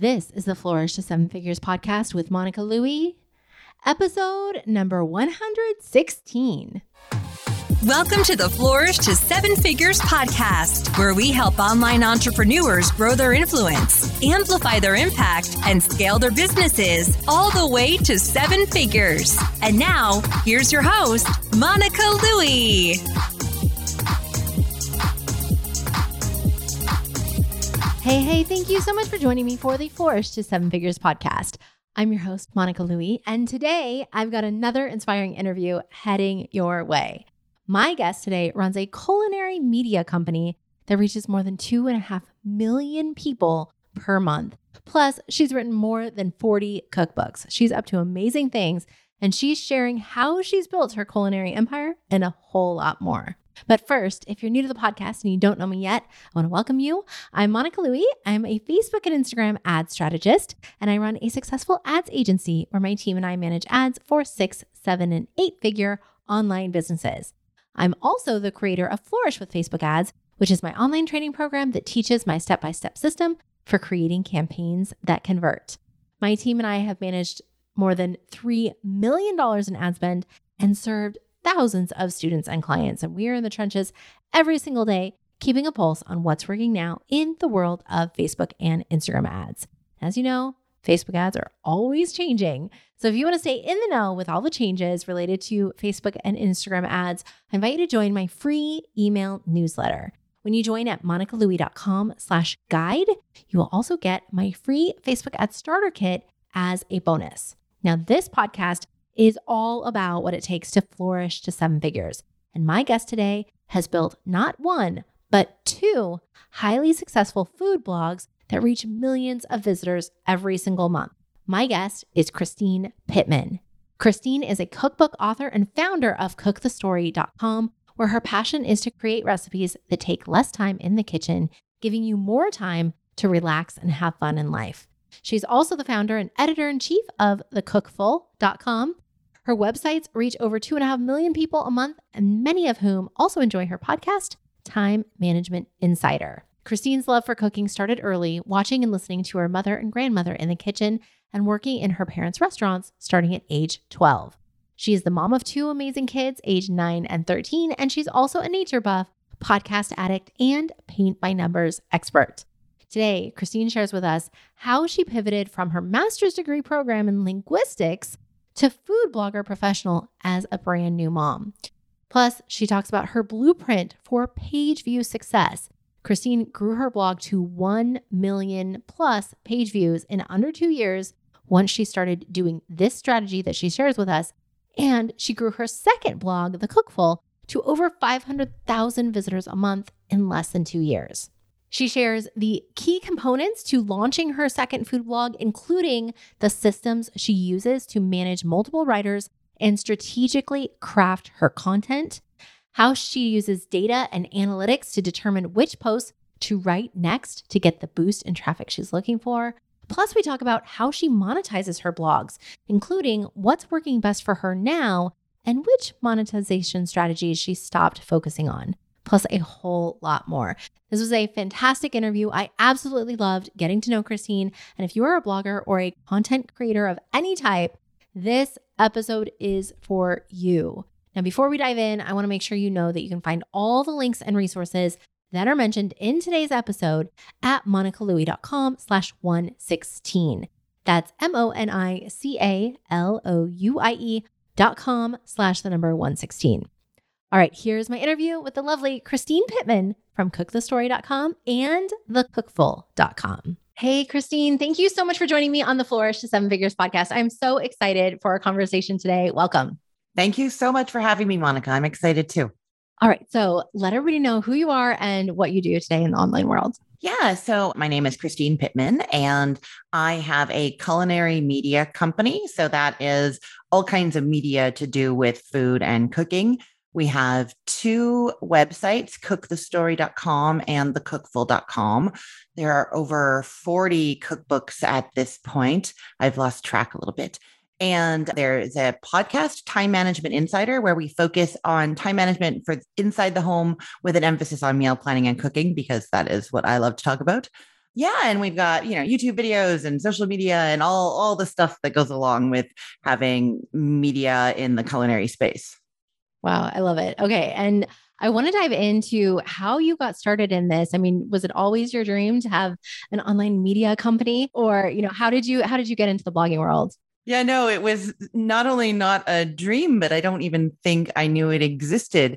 This is the Flourish to Seven Figures podcast with Monica Louie, episode number 116. Welcome to the Flourish to Seven Figures podcast, where we help online entrepreneurs grow their influence, amplify their impact, and scale their businesses all the way to seven figures. And now, here's your host, Monica Louie. Hey, thank you so much for joining me for the Flourish to Seven Figures podcast. I'm your host, Monica Louie, and today I've got another inspiring interview heading your way. My guest today runs a culinary media company that reaches more than 2.5 million people per month. Plus, she's written more than 40 cookbooks. She's up to amazing things, and she's sharing how she's built her culinary empire and a whole lot more. But first, if you're new to the podcast and you don't know me yet, I want to welcome you. I'm Monica Louie. I'm a Facebook and Instagram ad strategist, and I run a successful ads agency where my team and I manage ads for 6, 7, and 8-figure online businesses. I'm also the creator of Flourish with Facebook Ads, which is my online training program that teaches my step-by-step system for creating campaigns that convert. My team and I have managed more than $3 million in ad spend and served thousands of students and clients, and we are in the trenches every single day, keeping a pulse on what's working now in the world of Facebook and Instagram ads. As you know, Facebook ads are always changing. So if you want to stay in the know with all the changes related to Facebook and Instagram ads, I invite you to join my free email newsletter. When you join at monicalouie.com/guide, you will also get my free Facebook ad starter kit as a bonus. Now, this podcast is all about what it takes to flourish to seven figures. And my guest today has built not one, but two highly successful food blogs that reach millions of visitors every single month. My guest is Christine Pittman. Christine is a cookbook author and founder of cookthestory.com, where her passion is to create recipes that take less time in the kitchen, giving you more time to relax and have fun in life. She's also the founder and editor-in-chief of thecookful.com. Her websites reach over 2.5 million people a month, and many of whom also enjoy her podcast, Time Management Insider. Christine's love for cooking started early, watching and listening to her mother and grandmother in the kitchen and working in her parents' restaurants starting at age 12. She is the mom of two amazing kids, age 9 and 13, and she's also a nature buff, podcast addict, and paint-by-numbers expert. Today, Christine shares with us how she pivoted from her master's degree program in linguistics to food blogger professional as a brand new mom. Plus, she talks about her blueprint for page view success. Christine grew her blog to 1 million plus page views in under 2 years once she started doing this strategy that she shares with us, and she grew her second blog, The Cookful, to over 500,000 visitors a month in less than 2 years. She shares the key components to launching her second food blog, including the systems she uses to manage multiple writers and strategically craft her content, how she uses data and analytics to determine which posts to write next to get the boost in traffic she's looking for. Plus, we talk about how she monetizes her blogs, including what's working best for her now and which monetization strategies she stopped focusing on, plus a whole lot more. This was a fantastic interview. I absolutely loved getting to know Christine. And if you are a blogger or a content creator of any type, this episode is for you. Now, before we dive in, I want to make sure you know that you can find all the links and resources that are mentioned in today's episode at monicalouie.com/116. That's MonicaLouie.com/116. All right, here's my interview with the lovely Christine Pittman from cookthestory.com and thecookful.com. Hey, Christine, thank you so much for joining me on the Flourish to Seven Figures podcast. I'm so excited for our conversation today. Welcome. Thank you so much for having me, Monica. I'm excited too. All right. So let everybody know who you are and what you do today in the online world. Yeah. So my name is Christine Pittman, and I have a culinary media company. So that is all kinds of media to do with food and cooking. We have two websites, cookthestory.com and thecookful.com. There are over 40 cookbooks at this point. I've lost track a little bit. And there is a podcast, Time Management Insider, where we focus on time management for inside the home with an emphasis on meal planning and cooking, because that is what I love to talk about. Yeah. And we've got, you know, YouTube videos and social media and all the stuff that goes along with having media in the culinary space. Wow. I love it. Okay. And I want to dive into how you got started in this. I mean, was it always your dream to have an online media company, or, you know, how did you get into the blogging world? Yeah, no, it was not only not a dream, but I don't even think I knew it existed.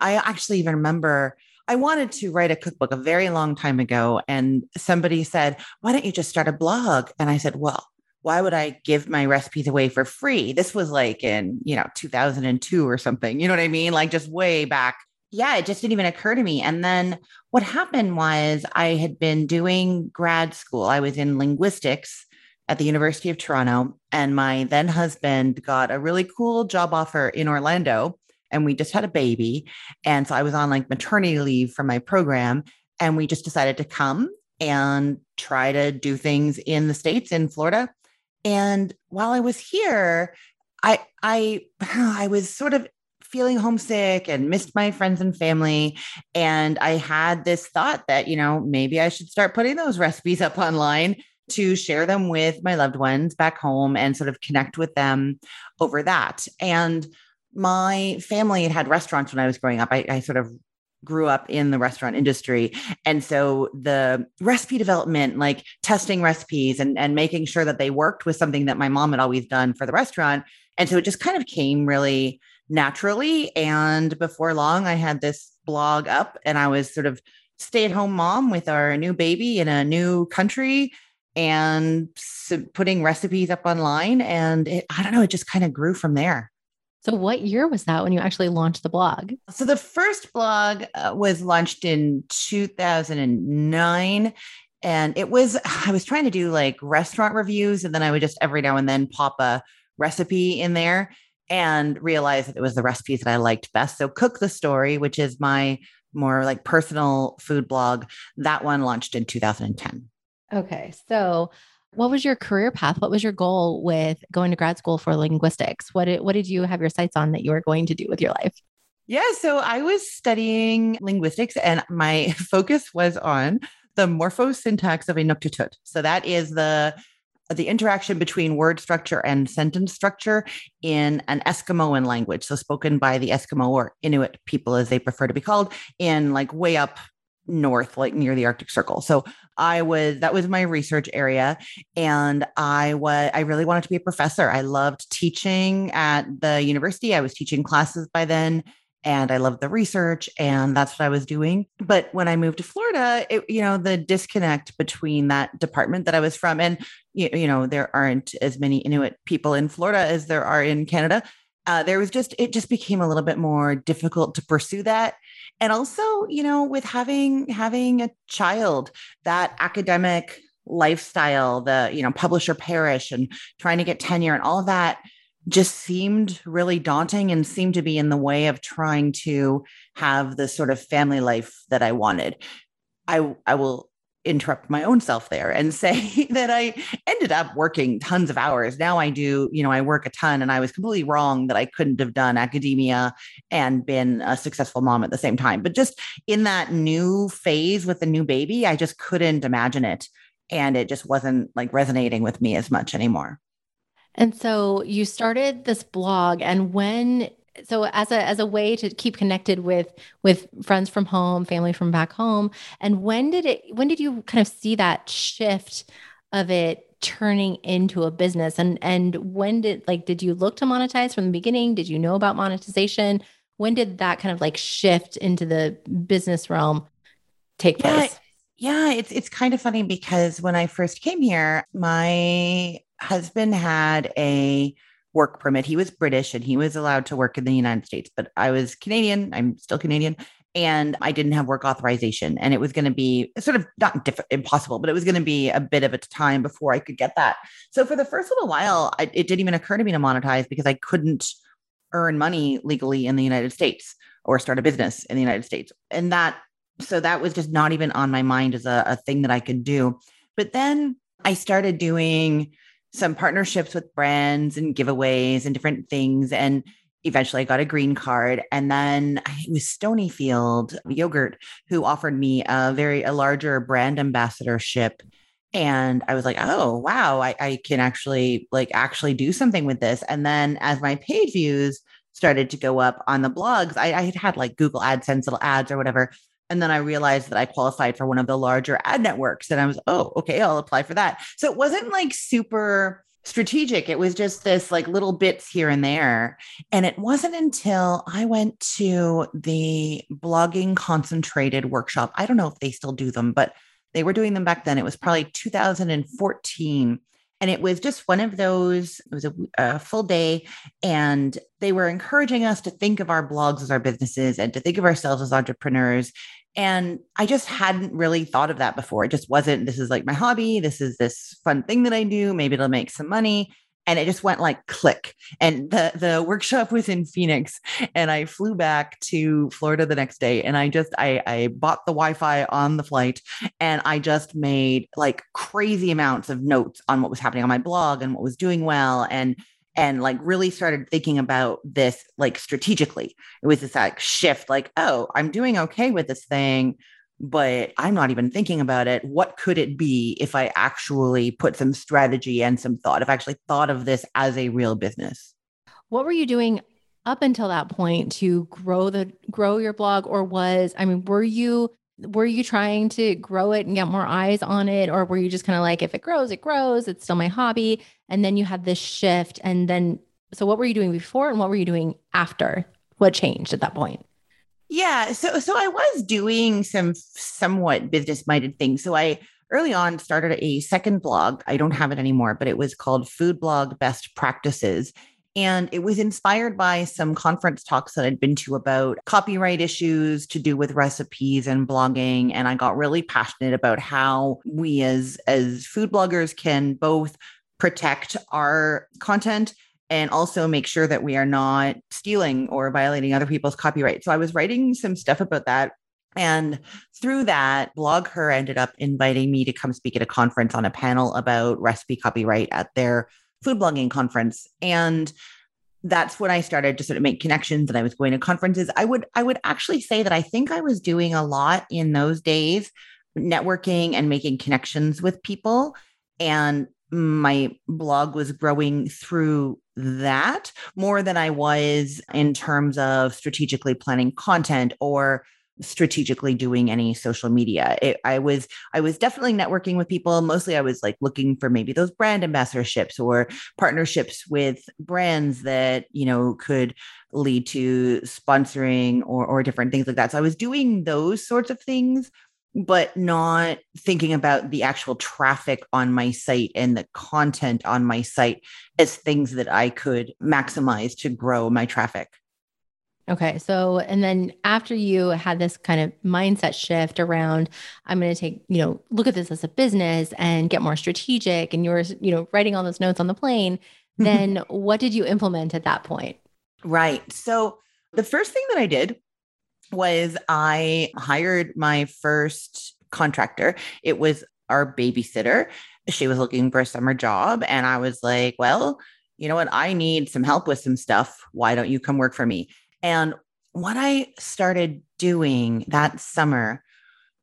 I actually even remember I wanted to write a cookbook a very long time ago, and somebody said, "Why don't you just start a blog?" And I said, "Well, why would I give my recipes away for free?" This was like in, you know, 2002 or something. You know what I mean? Like just way back. Yeah, it just didn't even occur to me. And then what happened was I had been doing grad school. I was in linguistics at the University of Toronto, and my then husband got a really cool job offer in Orlando, and we just had a baby. And so I was on like maternity leave from my program, and we just decided to come and try to do things in the States, in Florida. And while I was here, I was sort of feeling homesick and missed my friends and family. And I had this thought that, you know, maybe I should start putting those recipes up online to share them with my loved ones back home and sort of connect with them over that. And my family had restaurants when I was growing up. I sort of grew up in the restaurant industry. And so the recipe development, like testing recipes and making sure that they worked, was something that my mom had always done for the restaurant. And so it just kind of came really naturally. And before long, I had this blog up, and I was sort of stay-at-home mom with our new baby in a new country, and putting recipes up online. And it just kind of grew from there. So what year was that when you actually launched the blog? So the first blog was launched in 2009. And I was trying to do like restaurant reviews, and then I would just every now and then pop a recipe in there, and realized that it was the recipes that I liked best. So Cook the Story, which is my more like personal food blog, that one launched in 2010. Okay. So what was your career path? What was your goal with going to grad school for linguistics? What did you have your sights on that you were going to do with your life? Yeah. So I was studying linguistics, and my focus was on the morphosyntax of Inuktitut. So that is the interaction between word structure and sentence structure in an Eskimoan language. So spoken by the Eskimo or Inuit people, as they prefer to be called, in like way up north, like near the Arctic Circle. So that was my research area. And I really wanted to be a professor. I loved teaching at the university. I was teaching classes by then, and I loved the research, and that's what I was doing. But when I moved to Florida, the disconnect between that department that I was from, and, you know, there aren't as many Inuit people in Florida as there are in Canada. It just became a little bit more difficult to pursue that. And also, you know, with having a child, that academic lifestyle, the, you know, publish or perish and trying to get tenure and all of that just seemed really daunting and seemed to be in the way of trying to have the sort of family life that I wanted. I will interrupt my own self there and say that I ended up working tons of hours. Now I do, you know, I work a ton, and I was completely wrong that I couldn't have done academia and been a successful mom at the same time. But just in that new phase with the new baby, I just couldn't imagine it. And it just wasn't like resonating with me as much anymore. And so you started this blog, and as a way to keep connected with friends from home, family from back home. And when did you kind of see that shift of it turning into a business? And when did you look to monetize from the beginning? Did you know about monetization? When did that kind of like shift into the business realm take place? Yeah, it's kind of funny because when I first came here, my husband had a work permit. He was British and he was allowed to work in the United States, but I was Canadian. I'm still Canadian. And I didn't have work authorization. And it was going to be sort of not impossible, but it was going to be a bit of a time before I could get that. So for the first little while, it didn't even occur to me to monetize because I couldn't earn money legally in the United States or start a business in the United States. And that was just not even on my mind as a thing that I could do. But then I started doing some partnerships with brands and giveaways and different things. And eventually I got a green card. And then it was Stonyfield Yogurt who offered me a larger brand ambassadorship. And I was like, oh, wow, I can actually do something with this. And then as my page views started to go up on the blogs, I had like Google AdSense little ads or whatever. And then I realized that I qualified for one of the larger ad networks. And I was, oh, okay, I'll apply for that. So it wasn't like super strategic. It was just this like little bits here and there. And it wasn't until I went to the blogging concentrated workshop. I don't know if they still do them, but they were doing them back then. It was probably 2014. And it was just one of those, it was a full day, and they were encouraging us to think of our blogs as our businesses and to think of ourselves as entrepreneurs. And I just hadn't really thought of that before. It just wasn't, this is like my hobby. This is this fun thing that I do. Maybe it'll make some money. And it just went like click. And the workshop was in Phoenix, and I flew back to Florida the next day. And I bought the Wi-Fi on the flight, and I just made like crazy amounts of notes on what was happening on my blog and what was doing well. And like really started thinking about this, like strategically. It was this like shift, like, oh, I'm doing okay with this thing, but I'm not even thinking about it. What could it be if I actually put some strategy and some thought, if I actually thought of this as a real business? What were you doing up until that point to grow your blog? Or were you trying to grow it and get more eyes on it? Or were you just kind of like, if it grows, it grows, it's still my hobby. And then you had this shift. And then, so what were you doing before and what were you doing after? What changed at that point? Yeah. So I was doing some somewhat business-minded things. So I early on started a second blog. I don't have it anymore, but it was called Food Blog Best Practices. And it was inspired by some conference talks that I'd been to about copyright issues to do with recipes and blogging. And I got really passionate about how we as food bloggers can both protect our content and also make sure that we are not stealing or violating other people's copyright. So I was writing some stuff about that. And through that, BlogHer ended up inviting me to come speak at a conference on a panel about recipe copyright at their food blogging conference. And that's when I started to sort of make connections, and I was going to conferences. I would actually say that I think I was doing a lot in those days, networking and making connections with people. And my blog was growing through that more than I was in terms of strategically planning content or strategically doing any social media. I was definitely networking with people. Mostly I was like looking for maybe those brand ambassadorships or partnerships with brands that, you know, could lead to sponsoring or different things like that. So I was doing those sorts of things, but not thinking about the actual traffic on my site and the content on my site as things that I could maximize to grow my traffic. Okay. So, and then after you had this kind of mindset shift around, I'm going to take, you know, look at this as a business and get more strategic, and you were, you know, writing all those notes on the plane, then what did you implement at that point? Right. So the first thing that I did was I hired my first contractor. It was our babysitter. She was looking for a summer job. And I was like, well, you know what? I need some help with some stuff. Why don't you come work for me? And what I started doing that summer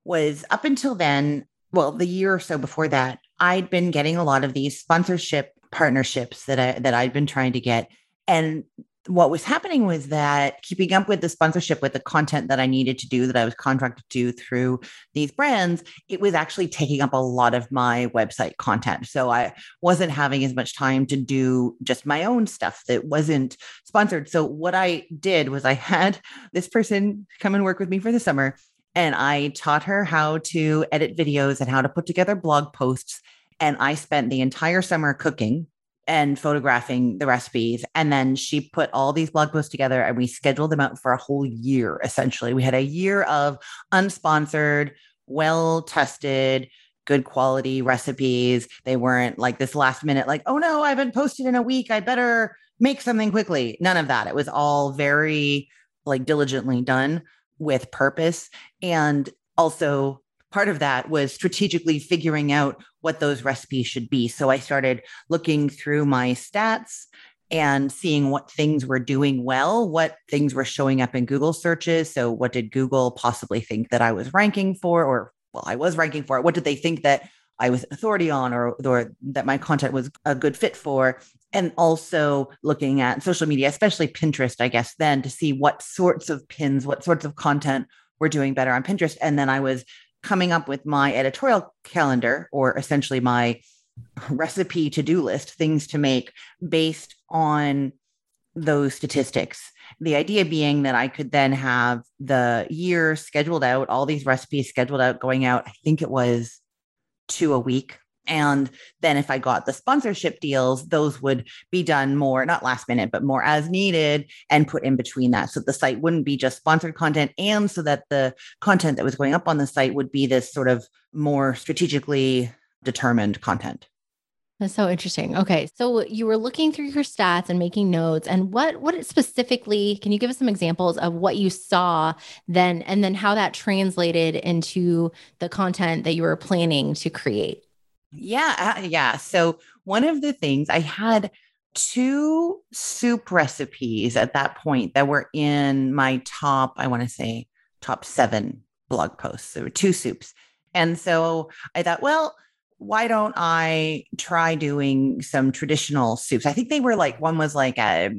was, up until then, well, the year or so before that, I'd been getting a lot of these sponsorship partnerships that I'd been trying to get. And what was happening was that keeping up with the sponsorship, with the content that I needed to do, that I was contracted to through these brands, it was actually taking up a lot of my website content. So I wasn't having as much time to do just my own stuff that wasn't sponsored. So what I did was I had this person come and work with me for the summer, and I taught her how to edit videos and how to put together blog posts. And I spent the entire summer cooking and photographing the recipes. And then she put all these blog posts together, and we scheduled them out for a whole year. Essentially, we had a year of unsponsored, well-tested, good quality recipes. They weren't like this last minute, like, oh no, I haven't posted in a week, I better make something quickly. None of that. It was all very like diligently done with purpose. And also part of that was strategically figuring out what those recipes should be. So I started looking through my stats and seeing what things were doing well, what things were showing up in Google searches. So what did Google possibly think that I was ranking for? Or, well, I was ranking for it. What did they think that I was an authority on, or that my content was a good fit for? And also looking at social media, especially Pinterest, I guess, then to see what sorts of pins, what sorts of content were doing better on Pinterest. And then I was coming up with my editorial calendar, or essentially my recipe to-do list, things to make based on those statistics. The idea being that I could then have the year scheduled out, all these recipes scheduled out, going out, I think it was 2 a week. And then if I got the sponsorship deals, those would be done more, not last minute, but more as needed and put in between that. So the site wouldn't be just sponsored content, and so that the content that was going up on the site would be this sort of more strategically determined content. That's so interesting. Okay. So you were looking through your stats and making notes, and what specifically, can you give us some examples of what you saw then, and then how that translated into the content that you were planning to create? Yeah. So one of the things, I had 2 soup recipes at that point that were in my top, I want to say top 7 blog posts. There were 2 soups. And so I thought, well, why don't I try doing some traditional soups? I think they were like, one was like a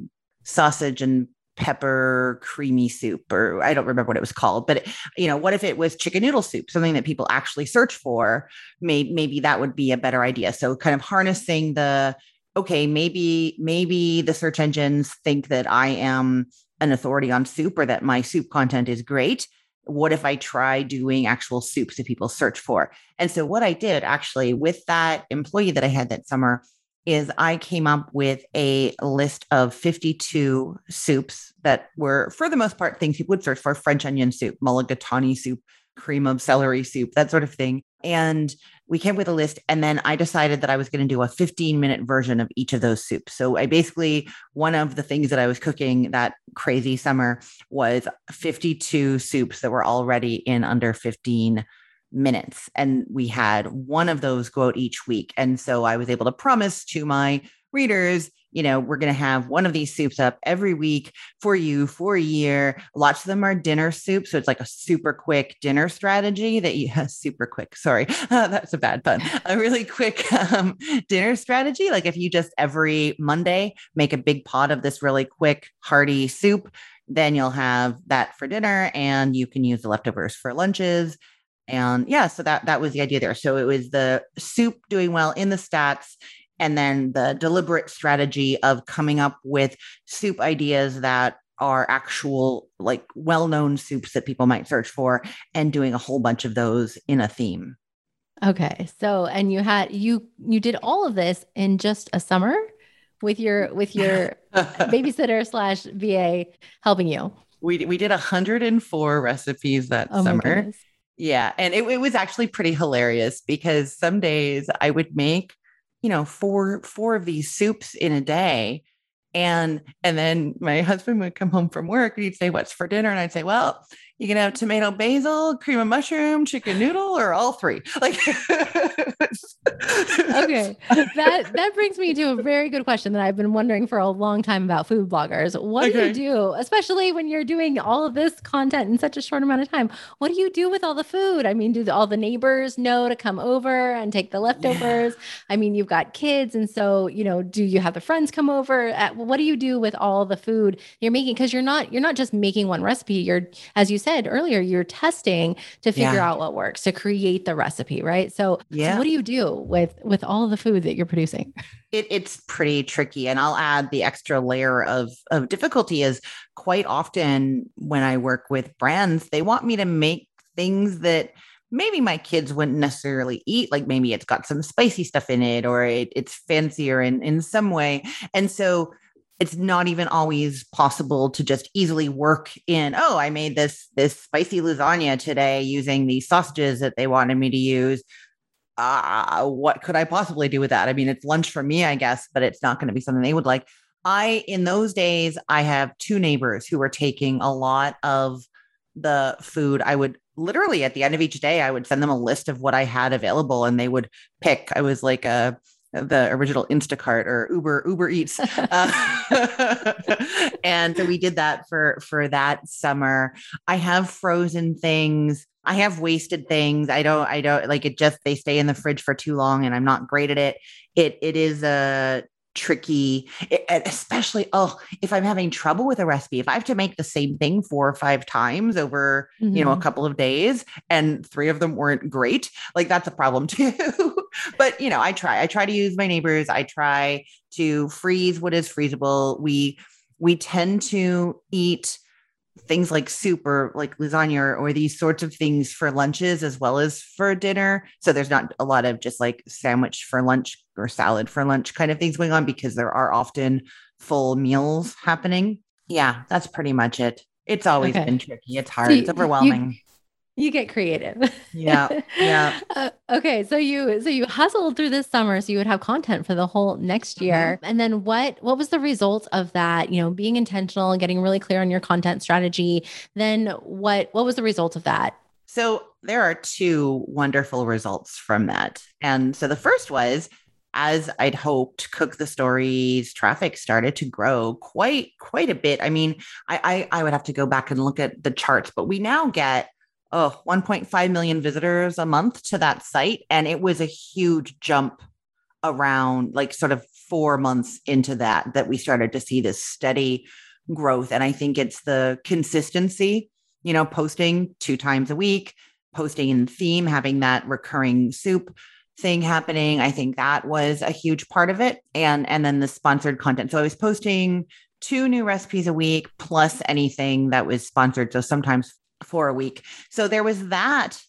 sausage and pepper creamy soup, or I don't remember what it was called, but what if it was chicken noodle soup, something that people actually search for? Maybe that would be a better idea. So kind of harnessing the, okay, maybe the search engines think that I am an authority on soup, or that my soup content is great. What if I try doing actual soups that people search for? And so what I did actually with that employee that I had that summer is I came up with a list of 52 soups that were, for the most part, things people would search for: French onion soup, mulligatawny soup, cream of celery soup, that sort of thing. And we came up with a list, and then I decided that I was going to do a 15-minute version of each of those soups. So I basically, one of the things that I was cooking that crazy summer was 52 soups that were already in under 15 minutes. And we had one of those go out each week. And so I was able to promise to my readers, we're going to have one of these soups up every week for you for a year. Lots of them are dinner soups. So it's like a super quick dinner strategy that you have super quick. Sorry, that's a bad pun. A really quick dinner strategy. Like if you just every Monday make a big pot of this really quick, hearty soup, then you'll have that for dinner, and you can use the leftovers for lunches. And yeah, so that was the idea there. So it was the soup doing well in the stats, and then the deliberate strategy of coming up with soup ideas that are actual, like, well-known soups that people might search for, and doing a whole bunch of those in a theme. Okay. So, and you did all of this in just a summer with your babysitter / VA helping you. We did 104 recipes that summer. Yeah. And it was actually pretty hilarious, because some days I would make, four of these soups in a day. And then my husband would come home from work and he'd say, "What's for dinner?" And I'd say, "Well, you can have tomato, basil, cream of mushroom, chicken noodle, or all three." Like, okay. That brings me to a very good question that I've been wondering for a long time about food bloggers. What do you do, especially when you're doing all of this content in such a short amount of time? What do you do with all the food? I mean, do all the neighbors know to come over and take the leftovers? Yeah. I mean, you've got kids. And so, do you have the friends come over? What do you do with all the food you're making? Because you're not just making one recipe. You're, as you said earlier, you're testing to figure out what works to create the recipe, right? So what do you do with all the food that you're producing? It's pretty tricky. And I'll add the extra layer of difficulty is, quite often when I work with brands, they want me to make things that maybe my kids wouldn't necessarily eat. Like maybe it's got some spicy stuff in it, or it's fancier in some way. And so it's not even always possible to just easily work in, I made this spicy lasagna today using the sausages that they wanted me to use. What could I possibly do with that? I mean, it's lunch for me, I guess, but it's not going to be something they would like. In those days, I have 2 neighbors who were taking a lot of the food. I would literally, at the end of each day, I would send them a list of what I had available, and they would pick. I was like a the original Instacart or Uber Eats. And so we did that for that summer. I have frozen things. I have wasted things. I don't like it, just, they stay in the fridge for too long and I'm not great at it. It is a tricky, especially, if I'm having trouble with a recipe, if I have to make the same thing 4 or 5 times over, a couple of days and 3 of them weren't great, like that's a problem too. But, I try to use my neighbors. I try to freeze what is freezable. We tend to eat things like soup or like lasagna or these sorts of things for lunches as well as for dinner. So there's not a lot of just like sandwich for lunch or salad for lunch kind of things going on, because there are often full meals happening. Yeah, that's pretty much it. It's always been tricky. It's hard. So it's overwhelming. You get creative. Yeah. Yeah. Okay. So you hustled through this summer so you would have content for the whole next year. And then what was the result of that? Being intentional and getting really clear on your content strategy. Then what was the result of that? So there are 2 wonderful results from that. And so the first was, as I'd hoped, Cook the Story's traffic started to grow quite a bit. I mean, I would have to go back and look at the charts, but we now get 1.5 million visitors a month to that site. And it was a huge jump around like sort of 4 months into that we started to see this steady growth. And I think it's the consistency, posting 2 times a week, posting in theme, having that recurring soup thing happening. I think that was a huge part of it. And then the sponsored content. So I was posting 2 new recipes a week, plus anything that was sponsored. So sometimes for a week. So there was that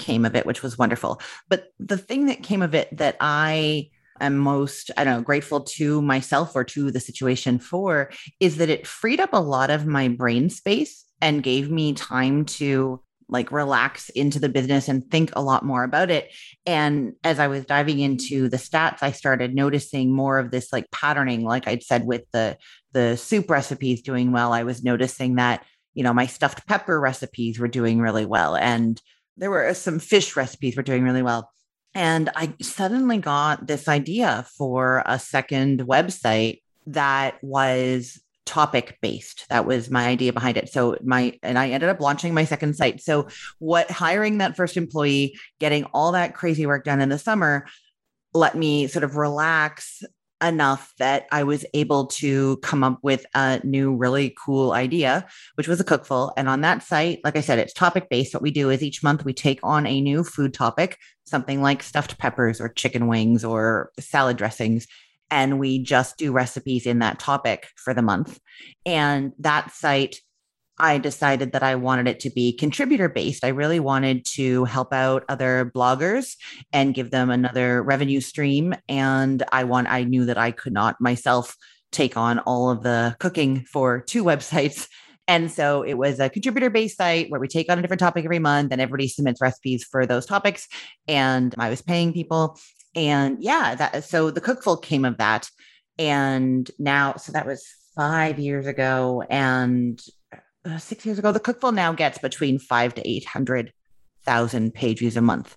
came of it, which was wonderful. But the thing that came of it that I am most, grateful to myself or to the situation for, is that it freed up a lot of my brain space and gave me time to like relax into the business and think a lot more about it. And as I was diving into the stats, I started noticing more of this like patterning, like I'd said with the soup recipes doing well. I was noticing that my stuffed pepper recipes were doing really well. And there were some fish recipes were doing really well. And I suddenly got this idea for a second website that was topic-based. That was my idea behind it. And I ended up launching my second site. So hiring that first employee, getting all that crazy work done in the summer, let me sort of relax enough that I was able to come up with a new really cool idea, which was a cookful. And on that site, like I said, it's topic-based. What we do is each month we take on a new food topic, something like stuffed peppers or chicken wings or salad dressings. And we just do recipes in that topic for the month. And that site, I decided that I wanted it to be contributor-based. I really wanted to help out other bloggers and give them another revenue stream. And I knew that I could not myself take on all of the cooking for 2 websites. And so it was a contributor-based site where we take on a different topic every month and everybody submits recipes for those topics. And I was paying people. And so the cookful came of that. And now, so that was 5 years ago. And 6 years ago, the cookful now gets between 500,000 to 800,000 page views a month.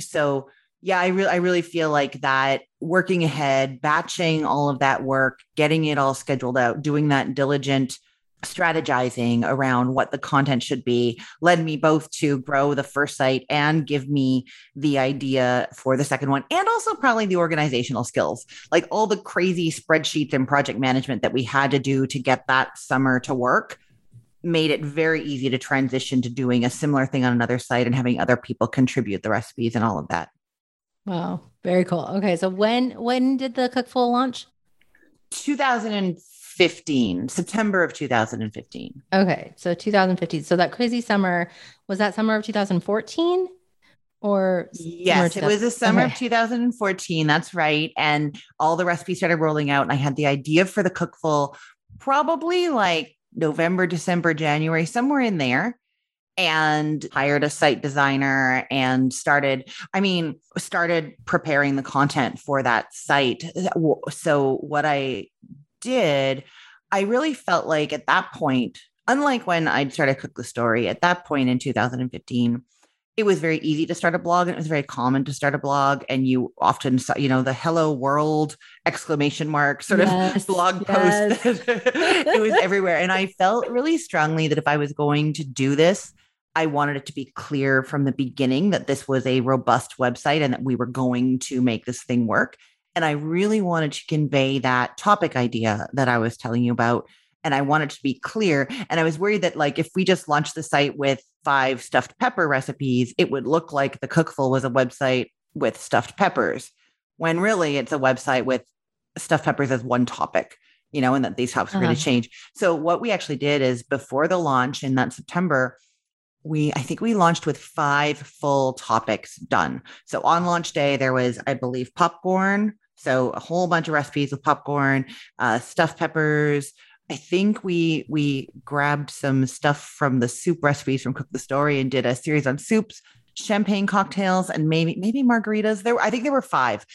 So I really feel like that working ahead, batching all of that work, getting it all scheduled out, doing that diligent strategizing around what the content should be, led me both to grow the first site and give me the idea for the second one. And also probably the organizational skills, like all the crazy spreadsheets and project management that we had to do to get that summer to work, made it very easy to transition to doing a similar thing on another site and having other people contribute the recipes and all of that. Wow. Very cool. Okay. So when did the Cookful launch? 2015, September of 2015. Okay. So 2015. So that crazy summer, was that summer of 2014? Or yes, it was the summer of 2014. That's right. And all the recipes started rolling out and I had the idea for the Cookful probably like November, December, January, somewhere in there, and hired a site designer and started preparing the content for that site. So what I did, I really felt like at that point, unlike when I'd started Cook the Story, at that point in 2015, it was very easy to start a blog, and it was very common to start a blog. And you often saw, you know, the hello world exclamation mark sort of blog post. It was everywhere. And I felt really strongly that if I was going to do this, I wanted it to be clear from the beginning that this was a robust website and that we were going to make this thing work. And I really wanted to convey that topic idea that I was telling you about. And I wanted to be clear. And I was worried that, like, if we just launched the site with 5 stuffed pepper recipes, it would look like The Cookful was a website with stuffed peppers, when really it's a website with stuffed peppers as one topic, you know, and that these topics are going to change. So what we actually did is, before the launch in that September, I think we launched with 5 full topics done. So on launch day, there was, I believe, popcorn. So a whole bunch of recipes with popcorn, stuffed peppers. I think we grabbed some stuff from the soup recipes from Cook the Story and did a series on soups, champagne cocktails, and maybe margaritas. I think there were 5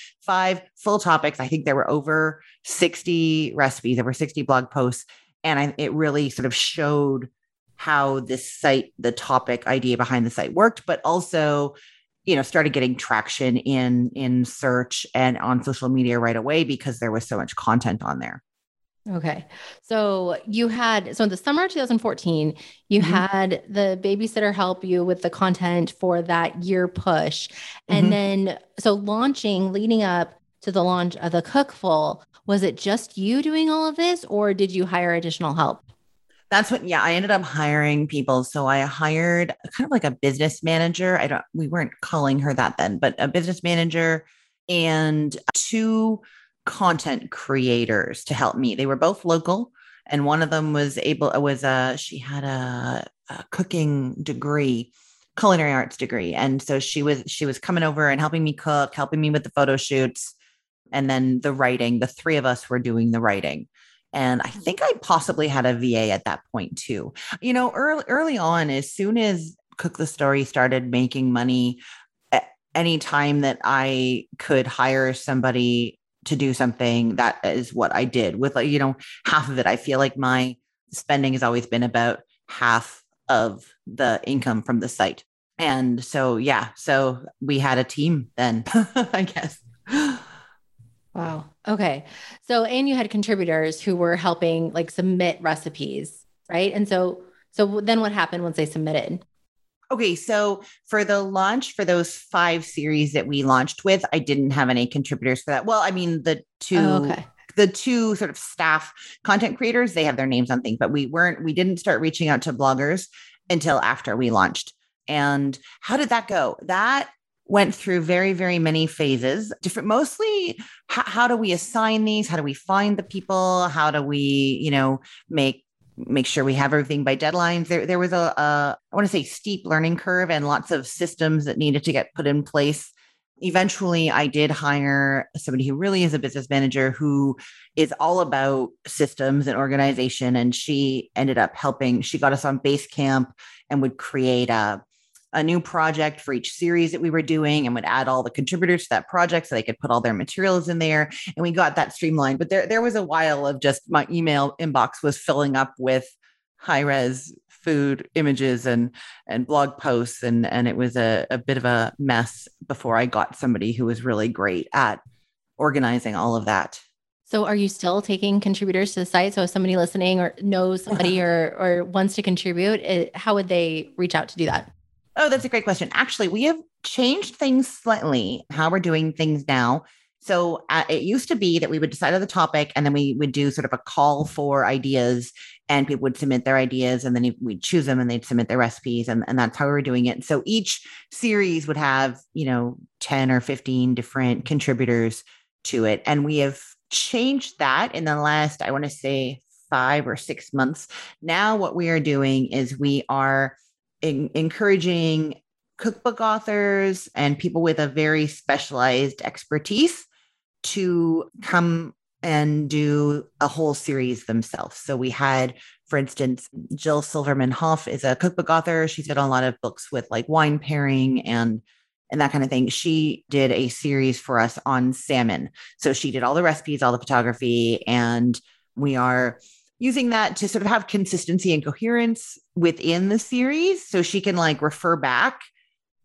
full topics. I think there were over 60 recipes. There were 60 blog posts. And it really sort of showed how this site, the topic idea behind the site worked, but also, you know, started getting traction in search and on social media right away because there was so much content on there. Okay. So in the summer of 2014, you had the babysitter help you with the content for that year push. And then, so leading up to the launch of The Cookful, was it just you doing all of this, or did you hire additional help? That's what, I ended up hiring people. So I hired kind of like a business manager. We weren't calling her that then, but a business manager and 2 content creators to help me. They were both local, and one of them she had a cooking degree, culinary arts degree. And so she was coming over and helping me cook, helping me with the photo shoots. And then the writing, the 3 of us were doing the writing. And I think I possibly had a VA at that point too. You know, early on, as soon as Cook the Story started making money, any time that I could hire somebody to do something, that is what I did with, like, you know, half of it. I feel like my spending has always been about half of the income from the site. And so, so we had a team then, I guess. Wow. Okay. So, and you had contributors who were helping, like, submit recipes, right? And so then what happened once they submitted? Okay. So for the launch, for those 5 series that we launched with, I didn't have any contributors for that. Well, I mean, the two sort of staff content creators, they have their names on things, but we didn't start reaching out to bloggers until after we launched. And how did that go? That went through very, very many phases, different, mostly how do we assign these? How do we find the people? How do we, you know, make sure we have everything by deadlines. There was I want to say steep learning curve and lots of systems that needed to get put in place. Eventually I did hire somebody who really is a business manager who is all about systems and organization. And she ended up helping, she got us on Basecamp and would create a new project for each series that we were doing and would add all the contributors to that project so they could put all their materials in there. And we got that streamlined. But there was a while of just my email inbox was filling up with high res food images and blog posts. And it was a bit of a mess before I got somebody who was really great at organizing all of that. So are you still taking contributors to the site? So if somebody listening or knows somebody or wants to contribute, how would they reach out to do that? Oh, that's a great question. Actually, we have changed things slightly, how we're doing things now. So it used to be that we would decide on the topic and then we would do sort of a call for ideas and people would submit their ideas and then we'd choose them and they'd submit their recipes and that's how we were doing it. So each series would have, you know, 10 or 15 different contributors to it. And we have changed that in the last, I want to say 5 or 6 months. Now what we are doing is we are encouraging cookbook authors and people with a very specialized expertise to come and do a whole series themselves. So we had, for instance, Jill Silverman-Hoff is a cookbook author. She's done a lot of books with, like, wine pairing and that kind of thing. She did a series for us on salmon. So she did all the recipes, all the photography, and we are using that to sort of have consistency and coherence within the series so she can, like, refer back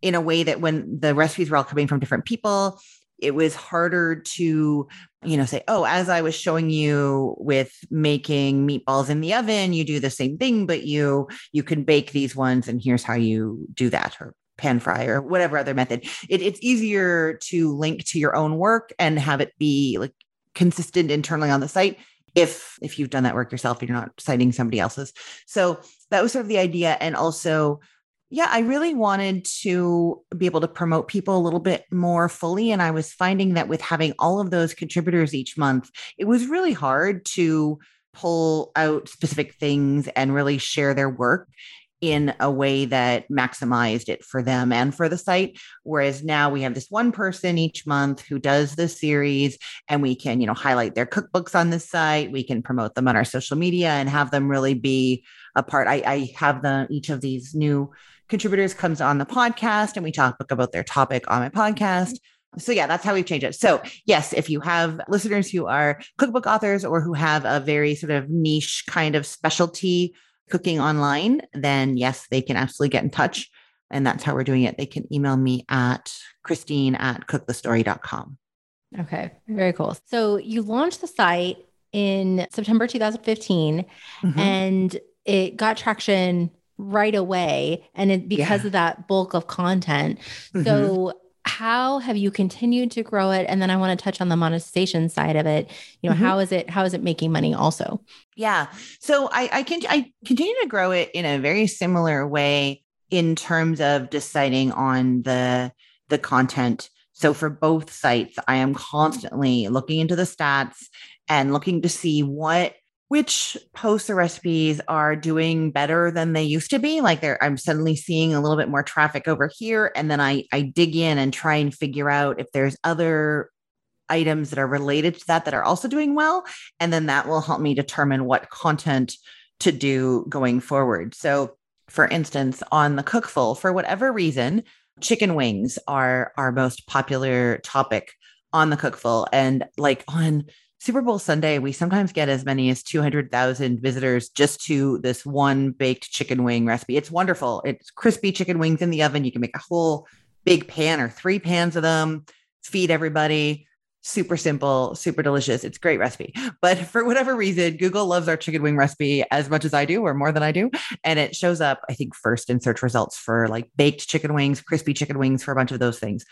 in a way that when the recipes were all coming from different people, it was harder to, you know, say, oh, as I was showing you with making meatballs in the oven, you do the same thing, but you can bake these ones and here's how you do that, or pan fry, or whatever other method. It's easier to link to your own work and have it be like consistent internally on the site. If you've done that work yourself, you're not citing somebody else's. So that was sort of the idea. And also, yeah, I really wanted to be able to promote people a little bit more fully. And I was finding that with having all of those contributors each month, it was really hard to pull out specific things and really share their work in a way that maximized it for them and for the site. Whereas now we have this one person each month who does the series, and we can, you know, highlight their cookbooks on the site. We can promote them on our social media and have them really be a part. I have them, each of these new contributors comes on the podcast and we talk about their topic on my podcast. So yeah, that's how we've changed it. So yes, if you have listeners who are cookbook authors or who have a very sort of niche kind of specialty cooking online, then yes, they can absolutely get in touch. And that's how we're doing it. They can email me at Christine@cookthestory.com. Okay, very cool. So you launched the site in September 2015, mm-hmm. and it got traction right away. And it, because of that bulk of content. Mm-hmm. So how have you continued to grow it? And then I want to touch on the monetization side of it. You know, mm-hmm. how is it making money also? Yeah. So I continue to grow it in a very similar way in terms of deciding on the content. So for both sites, I am constantly looking into the stats and looking to see which posts or recipes are doing better than they used to be. Like I'm suddenly seeing a little bit more traffic over here. And then I dig in and try and figure out if there's other items that are related to that are also doing well. And then that will help me determine what content to do going forward. So for instance, on the Cookful, for whatever reason, chicken wings are our most popular topic on the Cookful. And like on Super Bowl Sunday, we sometimes get as many as 200,000 visitors just to this one baked chicken wing recipe. It's wonderful. It's crispy chicken wings in the oven. You can make a whole big pan or 3 pans of them, feed everybody. Super simple, super delicious. It's a great recipe. But for whatever reason, Google loves our chicken wing recipe as much as I do, or more than I do. And it shows up, I think, first in search results for like baked chicken wings, crispy chicken wings, for a bunch of those things.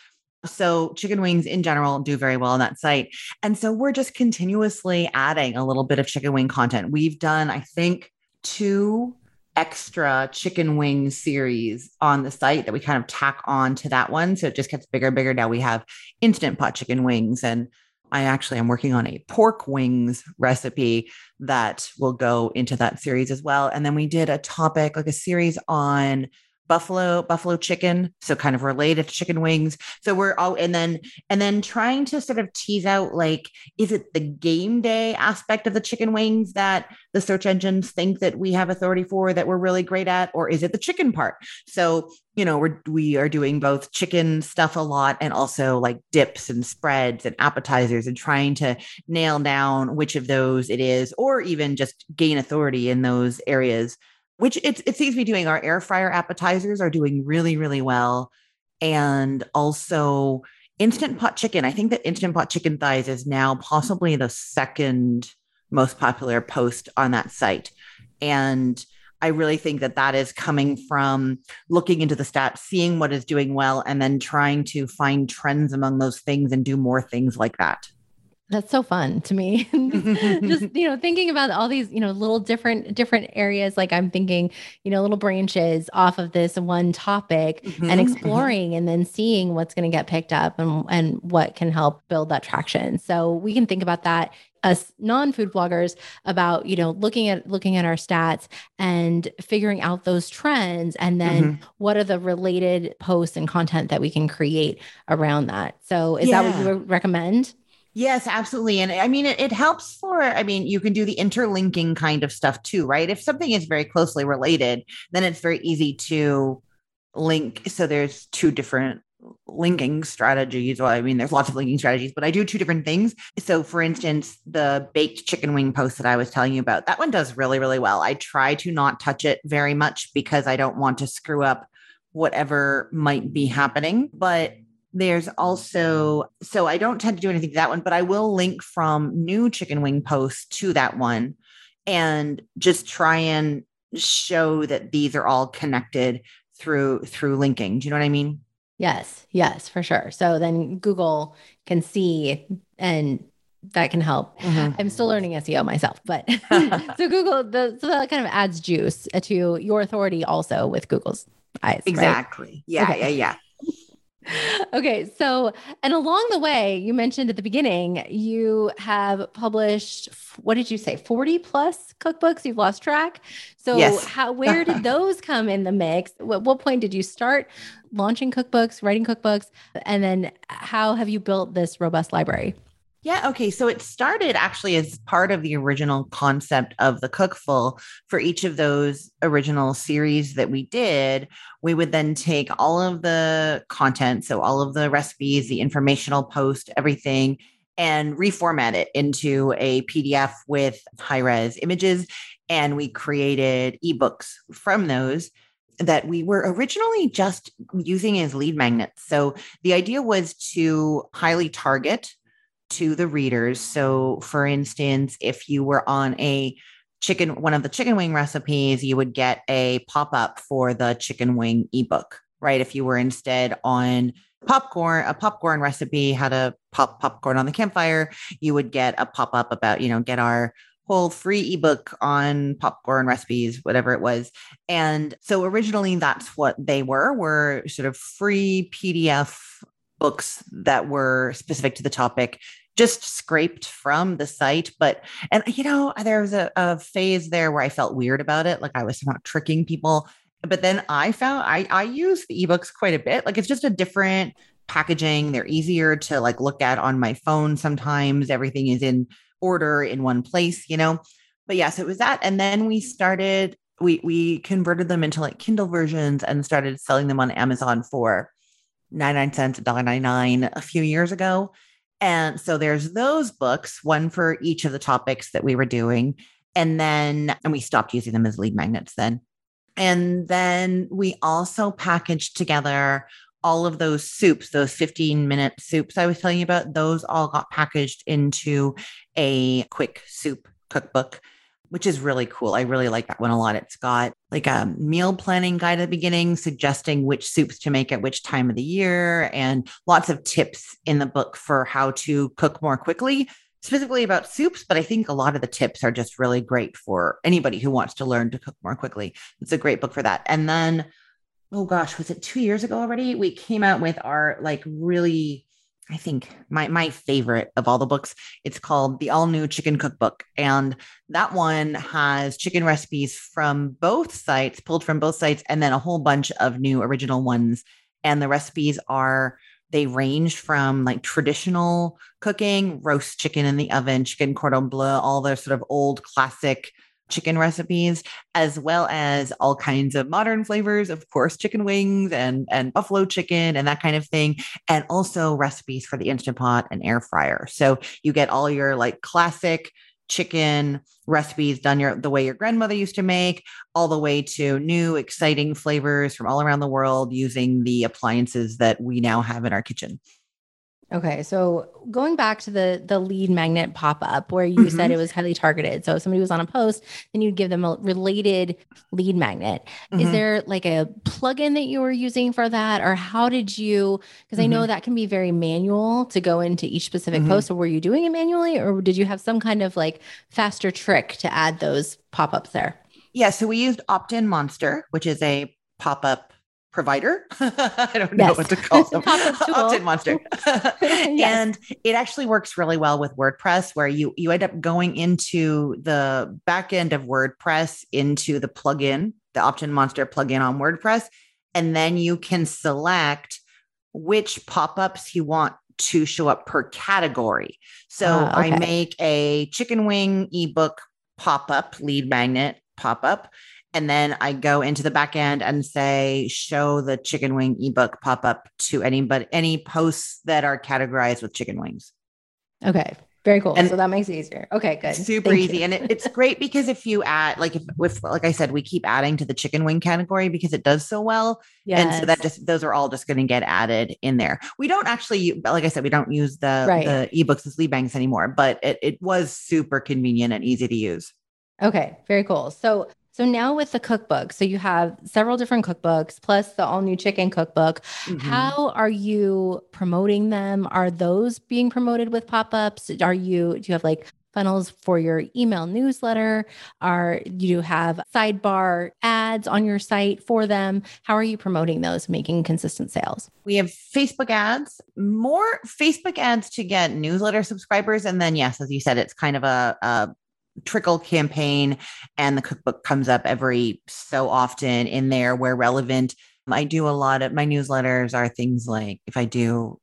So chicken wings in general do very well on that site. And so we're just continuously adding a little bit of chicken wing content. We've done, I think, 2 extra chicken wing series on the site that we kind of tack on to that one. So it just gets bigger and bigger. Now we have instant pot chicken wings. And I actually am working on a pork wings recipe that will go into that series as well. And then we did a topic, like a series on buffalo chicken. So kind of related to chicken wings. So we're all, and then trying to sort of tease out, like, is it the game day aspect of the chicken wings that the search engines think that we have authority for, that we're really great at, or is it the chicken part? So, you know, we are doing both chicken stuff a lot, and also like dips and spreads and appetizers, and trying to nail down which of those it is, or even just gain authority in those areas. Which it seems to be doing. Our air fryer appetizers are doing really, really well. And also instant pot chicken. I think that instant pot chicken thighs is now possibly the second most popular post on that site. And I really think that is coming from looking into the stats, seeing what is doing well, and then trying to find trends among those things and do more things like that. That's so fun to me. Just, you know, thinking about all these, you know, little different areas, like I'm thinking, you know, little branches off of this one topic, mm-hmm. and exploring, mm-hmm. and then seeing what's going to get picked up and what can help build that traction. So we can think about that as non-food bloggers, about, you know, looking at our stats and figuring out those trends, and then mm-hmm. what are the related posts and content that we can create around that. So is that what you would recommend? Yes, absolutely. And I mean, it helps you can do the interlinking kind of stuff too, right? If something is very closely related, then it's very easy to link. So there's 2 different linking strategies. Well, I mean, there's lots of linking strategies, but I do 2 different things. So for instance, the baked chicken wing post that I was telling you about, that one does really, really well. I try to not touch it very much because I don't want to screw up whatever might be happening. But there's also, so I don't tend to do anything to that one, but I will link from new chicken wing posts to that one and just try and show that these are all connected through linking. Do you know what I mean? Yes, for sure. So then Google can see and that can help. Mm-hmm. I'm still learning SEO myself, but so Google, so that kind of adds juice to your authority also with Google's eyes. Exactly. Right? Yeah. Okay. So, and along the way, you mentioned at the beginning, you have published, what did you say? 40 plus cookbooks. You've lost track. So yes. Where did those come in the mix? At what point did you start launching cookbooks, writing cookbooks? And then how have you built this robust library? Yeah. Okay. So it started actually as part of the original concept of the Cookful. For each of those original series that we did, we would then take all of the content. So all of the recipes, the informational post, everything, and reformat it into a PDF with high res images. And we created eBooks from those that we were originally just using as lead magnets. So the idea was to highly target to the readers. So for instance, if you were on one of the chicken wing recipes, you would get a pop-up for the chicken wing ebook, right? If you were instead on a popcorn recipe, how to pop popcorn on the campfire, you would get a pop-up about, get our whole free ebook on popcorn recipes, whatever it was. And so originally that's what they were sort of free PDF books that were specific to the topic, just scraped from the site. But there was a phase there where I felt weird about it. Like I was not tricking people, but then I found I use the eBooks quite a bit. Like it's just a different packaging. They're easier to look at on my phone. Sometimes everything is in order in one place, but yeah, so it was that. And then we converted them into Kindle versions and started selling them on Amazon for 99 cents, $1.99 a few years ago. And so there's those books, one for each of the topics that we were doing. And we stopped using them as lead magnets then. And then we also packaged together all of those soups, those 15-minute soups I was telling you about. Those all got packaged into a quick soup cookbook, which is really cool. I really like that one a lot. It's got a meal planning guide at the beginning, suggesting which soups to make at which time of the year, and lots of tips in the book for how to cook more quickly, specifically about soups. But I think a lot of the tips are just really great for anybody who wants to learn to cook more quickly. It's a great book for that. And then, was it 2 years ago already? We came out with our really, I think my favorite of all the books. It's called the All New Chicken Cookbook. And that one has chicken recipes from both sites, pulled from both sites, and then a whole bunch of new original ones. And the recipes they range from traditional cooking, roast chicken in the oven, chicken cordon bleu, all the sort of old classic chicken recipes, as well as all kinds of modern flavors, of course, chicken wings and buffalo chicken and that kind of thing. And also recipes for the Instant Pot and air fryer. So you get all your classic chicken recipes done the way your grandmother used to make, all the way to new exciting flavors from all around the world using the appliances that we now have in our kitchen. Okay. So going back to the lead magnet pop-up where you said it was highly targeted. So if somebody was on a post, then you'd give them a related lead magnet. Mm-hmm. Is there a plugin that you were using for that? Or how did you, because I know that can be very manual to go into each specific post. So were you doing it manually, or did you have some kind of faster trick to add those pop-ups there? Yeah. So we used Optin Monster, which is a pop-up provider. I don't know what to call them. Optin Monster. And it actually works really well with WordPress, where you end up going into the back end of WordPress, into the plugin, the Optin Monster plugin on WordPress. And then you can select which pop-ups you want to show up per category. So I make a chicken wing ebook pop-up, lead magnet pop-up. And then I go into the back end and say, show the chicken wing ebook pop up to any posts that are categorized with chicken wings. Okay. Very cool. And so that makes it easier. Okay, good. Super easy. And it's great because if you add, like, if like I said, we keep adding to the chicken wing category because it does so well. Yes. And so that just, those are all just going to get added in there. We don't actually, like I said, we don't use the eBooks as lead banks anymore, but it was super convenient and easy to use. Okay, very cool. So now with the cookbook, so you have several different cookbooks plus the all new chicken cookbook. Mm-hmm. How are you promoting them? Are those being promoted with pop-ups? Do you have like funnels for your email newsletter? Do you have sidebar ads on your site for them? How are you promoting those, making consistent sales? We have Facebook ads, more Facebook ads to get newsletter subscribers. And then, yes, as you said, it's kind of a trickle campaign, and the cookbook comes up every so often in there where relevant. I do a lot of my newsletters are things like if I do,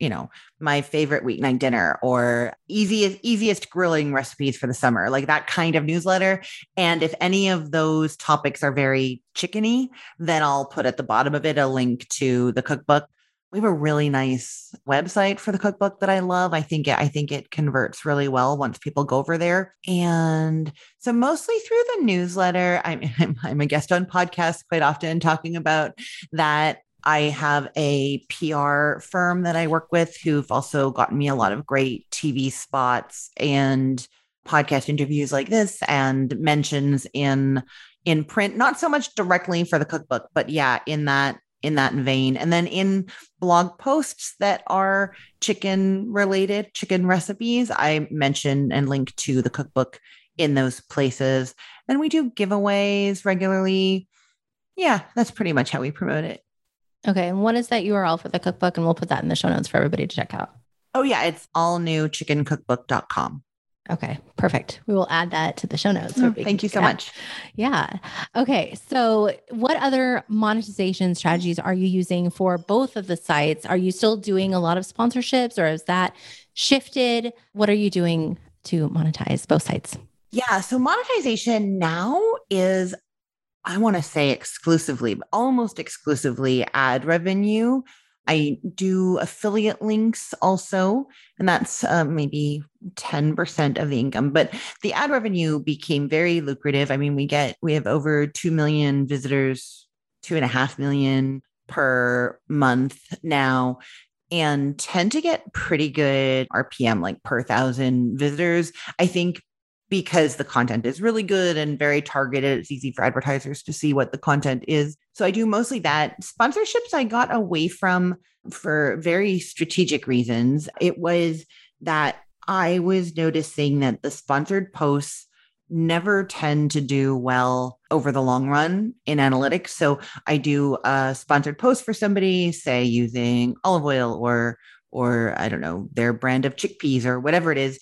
my favorite weeknight dinner or easiest grilling recipes for the summer, like that kind of newsletter. And if any of those topics are very chickeny, then I'll put at the bottom of it a link to the cookbook. We have a really nice website for the cookbook that I love. I think it converts really well once people go over there. And so mostly through the newsletter, I'm a guest on podcasts quite often talking about that. I have a PR firm that I work with who've also gotten me a lot of great TV spots and podcast interviews like this and mentions in print, not so much directly for the cookbook, but yeah, in that vein. And then in blog posts that are chicken related, chicken recipes, I mention and link to the cookbook in those places. And we do giveaways regularly. Yeah, that's pretty much how we promote it. Okay. And what is that URL for the cookbook? And we'll put that in the show notes for everybody to check out. Oh yeah. It's allnewchickencookbook.com. Okay, perfect. We will add that to the show notes. Oh, thank you so much. Yeah. Okay. So what other monetization strategies are you using for both of the sites? Are you still doing a lot of sponsorships or is that shifted? What are you doing to monetize both sites? Yeah. So monetization now is, I want to say exclusively, but almost exclusively ad revenue. I do affiliate links also, and that's maybe 10% of the income, but the ad revenue became very lucrative. I mean, we have over 2 million visitors, 2.5 million per month now, and tend to get pretty good RPM, like per 1,000 visitors. I think because the content is really good and very targeted, it's easy for advertisers to see what the content is. So I do mostly that. Sponsorships I got away from for very strategic reasons. It was that I was noticing that the sponsored posts never tend to do well over the long run in analytics. So I do a sponsored post for somebody, say using olive oil or I don't know, their brand of chickpeas or whatever it is.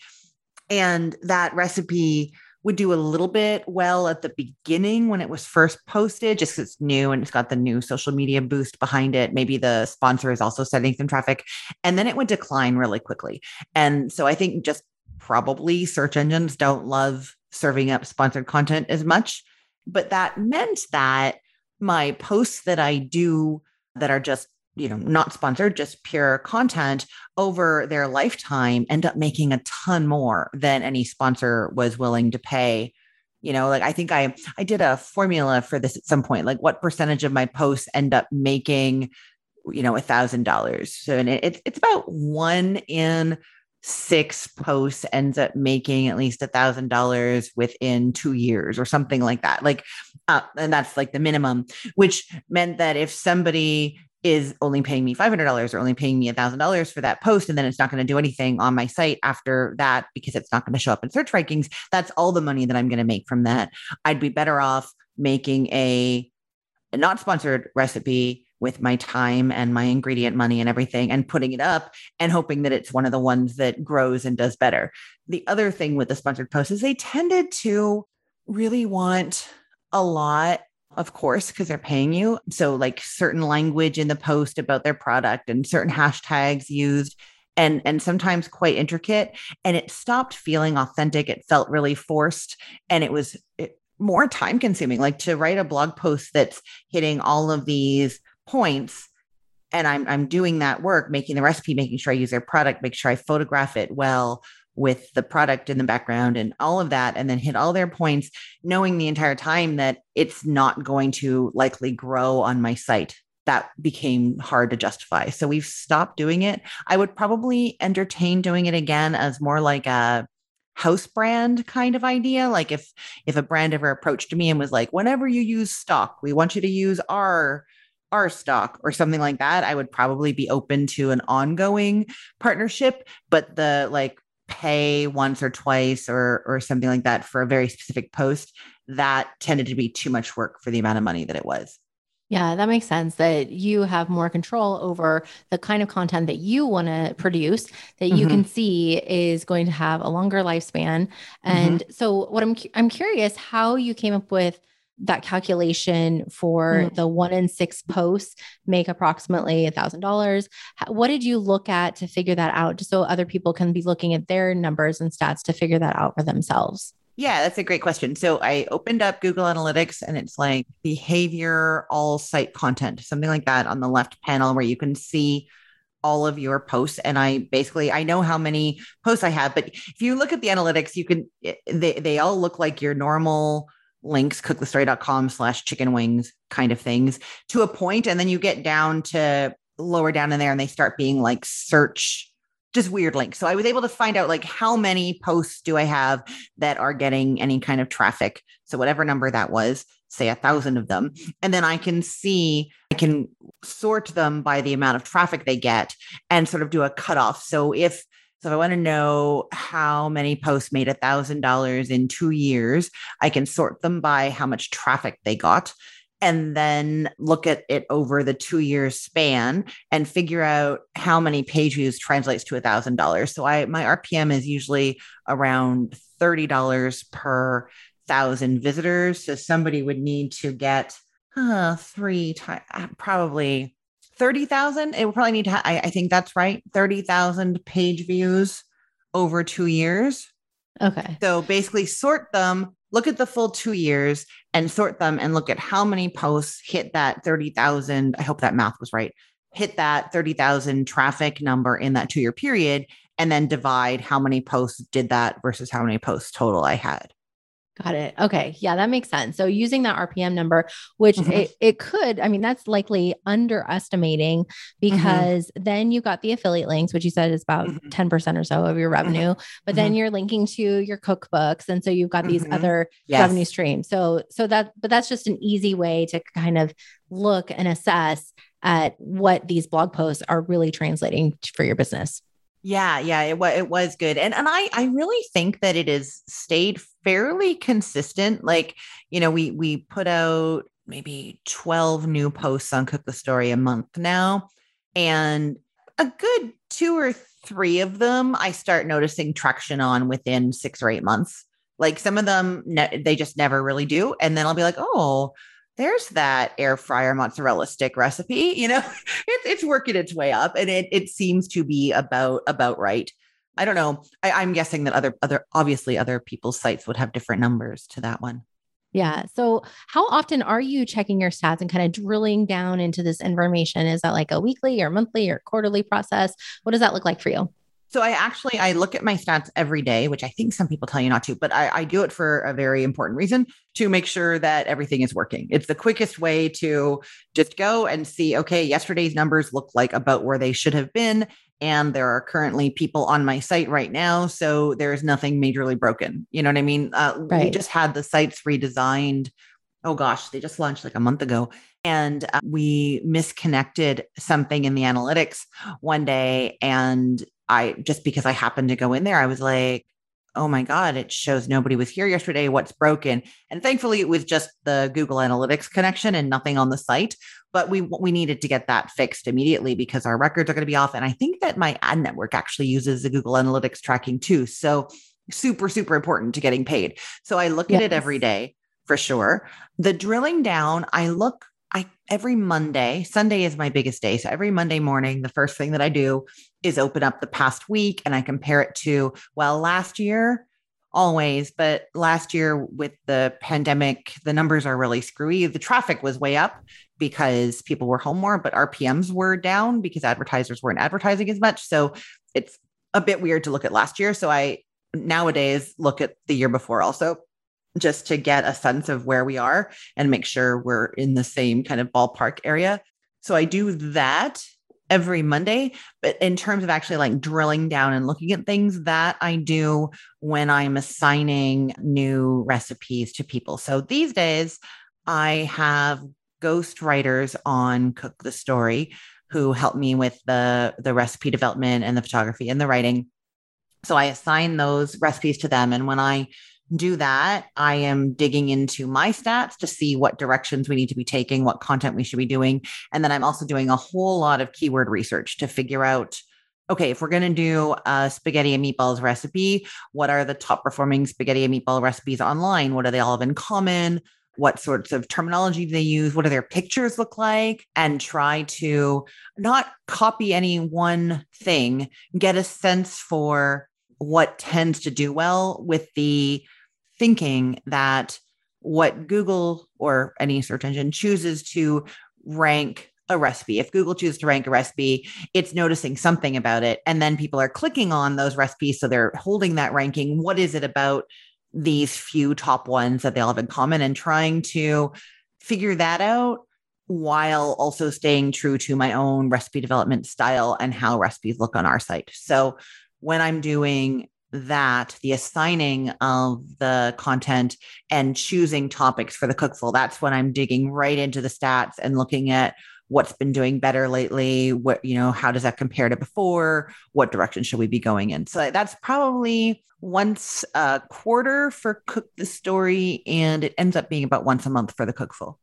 And that recipe would do a little bit well at the beginning when it was first posted, just because it's new and it's got the new social media boost behind it. Maybe the sponsor is also sending some traffic, and then it would decline really quickly. And so I think just probably search engines don't love serving up sponsored content as much, but that meant that my posts that I do that are just, not sponsored, just pure content over their lifetime end up making a ton more than any sponsor was willing to pay. I think I did a formula for this at some point, like what percentage of my posts end up making, $1,000. So and it's about 1 in 6 posts ends up making at least $1,000 within 2 years or something like that. And that's like the minimum, which meant that if somebody is only paying me $500 or only paying me $1,000 for that post, and then it's not going to do anything on my site after that because it's not going to show up in search rankings, that's all the money that I'm going to make from that. I'd be better off making a not sponsored recipe with my time and my ingredient money and everything and putting it up and hoping that it's one of the ones that grows and does better. The other thing with the sponsored posts is they tended to really want a lot, of course, because they're paying you. So like certain language in the post about their product and certain hashtags used and sometimes quite intricate. And it stopped feeling authentic. It felt really forced. And it was more time consuming, like to write a blog post that's hitting all of these points. And I'm doing that work, making the recipe, making sure I use their product, make sure I photograph it well, with the product in the background and all of that, and then hit all their points, knowing the entire time that it's not going to likely grow on my site. That became hard to justify. So we've stopped doing it. I would probably entertain doing it again as more like a house brand kind of idea. Like if a brand ever approached me and was like, whenever you use stock, we want you to use our stock or something like that, I would probably be open to an ongoing partnership, but the like pay once or twice or something like that for a very specific post, that tended to be too much work for the amount of money that it was. Yeah, that makes sense that you have more control over the kind of content that you want to produce that you can see is going to have a longer lifespan. And so what I'm curious how you came up with that calculation for the 1 in 6 posts make approximately $1,000. What did you look at to figure that out, just so other people can be looking at their numbers and stats to figure that out for themselves? Yeah, that's a great question. So I opened up Google Analytics and it's like behavior, all site content, something like that on the left panel where you can see all of your posts. And I know how many posts I have, but if you look at the analytics, you can, they all look like your normal links, cookthestory.com/chicken wings kind of things to a point. And then you get down to lower down in there and they start being like search, just weird links. So I was able to find out like how many posts do I have that are getting any kind of traffic. So whatever number that was, say 1,000 of them. And then I can sort them by the amount of traffic they get and sort of do a cutoff. So if I want to know how many posts made $1,000 in 2 years, I can sort them by how much traffic they got, and then look at it over the 2-year span and figure out how many page views translates to $1,000. So my RPM is usually around $30 per 1,000 visitors. So somebody would need to get probably 30,000. It would probably need to, I think that's right, 30,000 page views over 2 years. Okay. So basically sort them, look at the full 2 years and sort them and look at how many posts hit that 30,000. I hope that math was right. Hit that 30,000 traffic number in that 2-year period, and then divide how many posts did that versus how many posts total I had. Got it. Okay. Yeah, that makes sense. So using that RPM number, which it could, I mean, that's likely underestimating because then you got the affiliate links, which you said is about 10% or so of your revenue, but then you're linking to your cookbooks. And so you've got these other revenue streams. So that's just an easy way to kind of look and assess at what these blog posts are really translating for your business. Yeah, it was good. And I really think that it has stayed fairly consistent. Like, you know, we put out maybe 12 new posts on Cook the Story a month now, and a good 2 or 3 of them I start noticing traction on within 6 or 8 months. Like some of them, they just never really do. And then I'll be like, oh, there's that air fryer mozzarella stick recipe, you know, it's working its way up, and it seems to be about right. I don't know. I'm guessing that other people's sites would have different numbers to that one. Yeah. So how often are you checking your stats and kind of drilling down into this information? Is that like a weekly or monthly or quarterly process? What does that look like for you? So I look at my stats every day, which I think some people tell you not to, but I do it for a very important reason, to make sure that everything is working. It's the quickest way to just go and see, okay, yesterday's numbers look like about where they should have been. And there are currently people on my site right now. So there's nothing majorly broken. You know what I mean? Right. We just had the sites redesigned. Oh gosh, they just launched like a month ago. And we misconnected something in the analytics one day, and just because I happened to go in there, I was like, oh my God, it shows nobody was here yesterday. What's broken? And thankfully it was just the Google Analytics connection and nothing on the site, but we needed to get that fixed immediately because our records are going to be off. And I think that my ad network actually uses the Google Analytics tracking too. So super, super important to getting paid. So I look at it every day for sure. The drilling down, every Monday, Sunday is my biggest day. So every Monday morning, the first thing that I do is open up the past week and I compare it to, well, last year, always, but last year with the pandemic, the numbers are really screwy. The traffic was way up because people were home more, but RPMs were down because advertisers weren't advertising as much. So it's a bit weird to look at last year. So I nowadays look at the year before also, just to get a sense of where we are and make sure we're in the same kind of ballpark area. So I do that every Monday, but in terms of actually like drilling down and looking at things, that I do when I'm assigning new recipes to people. So these days I have ghost writers on Cook the Story who help me with the recipe development and the photography and the writing. So I assign those recipes to them. And when I do that, I am digging into my stats to see what directions we need to be taking, what content we should be doing. And then I'm also doing a whole lot of keyword research to figure out, okay, if we're going to do a spaghetti and meatballs recipe, what are the top performing spaghetti and meatball recipes online? What do they all have in common? What sorts of terminology do they use? What do their pictures look like? And try to not copy any one thing, get a sense for what tends to do well, with the thinking that what Google or any search engine chooses to rank a recipe, if Google chooses to rank a recipe, it's noticing something about it. And then people are clicking on those recipes. So they're holding that ranking. What is it about these few top ones that they all have in common? And trying to figure that out while also staying true to my own recipe development style and how recipes look on our site. So when I'm doing that, the assigning of the content and choosing topics for the Cookful, that's when I'm digging right into the stats and looking at what's been doing better lately. What, you know, how does that compare to before? What direction should we be going in? So that's probably once a quarter for Cook the Story, and it ends up being about once a month for the Cookful.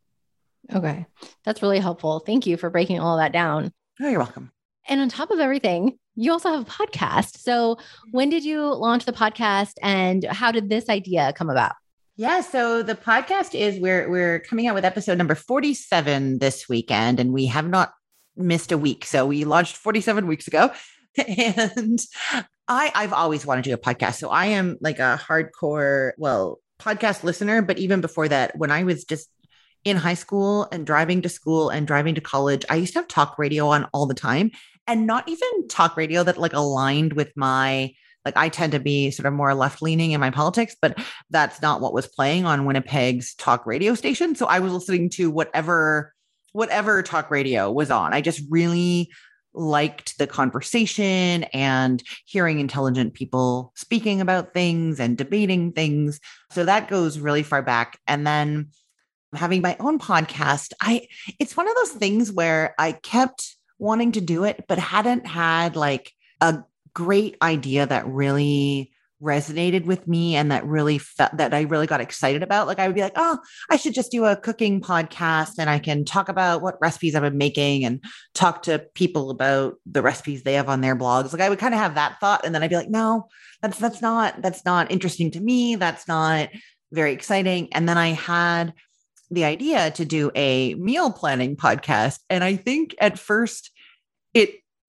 Okay. That's really helpful. Thank you for breaking all that down. Oh, you're welcome. And on top of everything, you also have a podcast. So when did you launch the podcast and how did this idea come about? Yeah. So the podcast is we're coming out with episode number 47 this weekend, and we have not missed a week. So we launched 47 weeks ago, and I've always wanted to do a podcast. So I am like a hardcore, podcast listener. But even before that, when I was just in high school and driving to college, I used to have talk radio on all the time. And not even talk radio that like aligned with my, like I tend to be sort of more left leaning in my politics, but that's not what was playing on Winnipeg's talk radio station. So I was listening to whatever talk radio was on. I just really liked the conversation and hearing intelligent people speaking about things and debating things. So that goes really far back. And then having my own podcast, it's one of those things where I kept wanting to do it, but hadn't had like a great idea that really resonated with me and that really felt that I really got excited about. Like I would be like, oh, I should just do a cooking podcast and I can talk about what recipes I've been making and talk to people about the recipes they have on their blogs. Like I would kind of have that thought. And then I'd be like, no, that's not interesting to me. That's not very exciting. And then I had the idea to do a meal planning podcast. And I think at first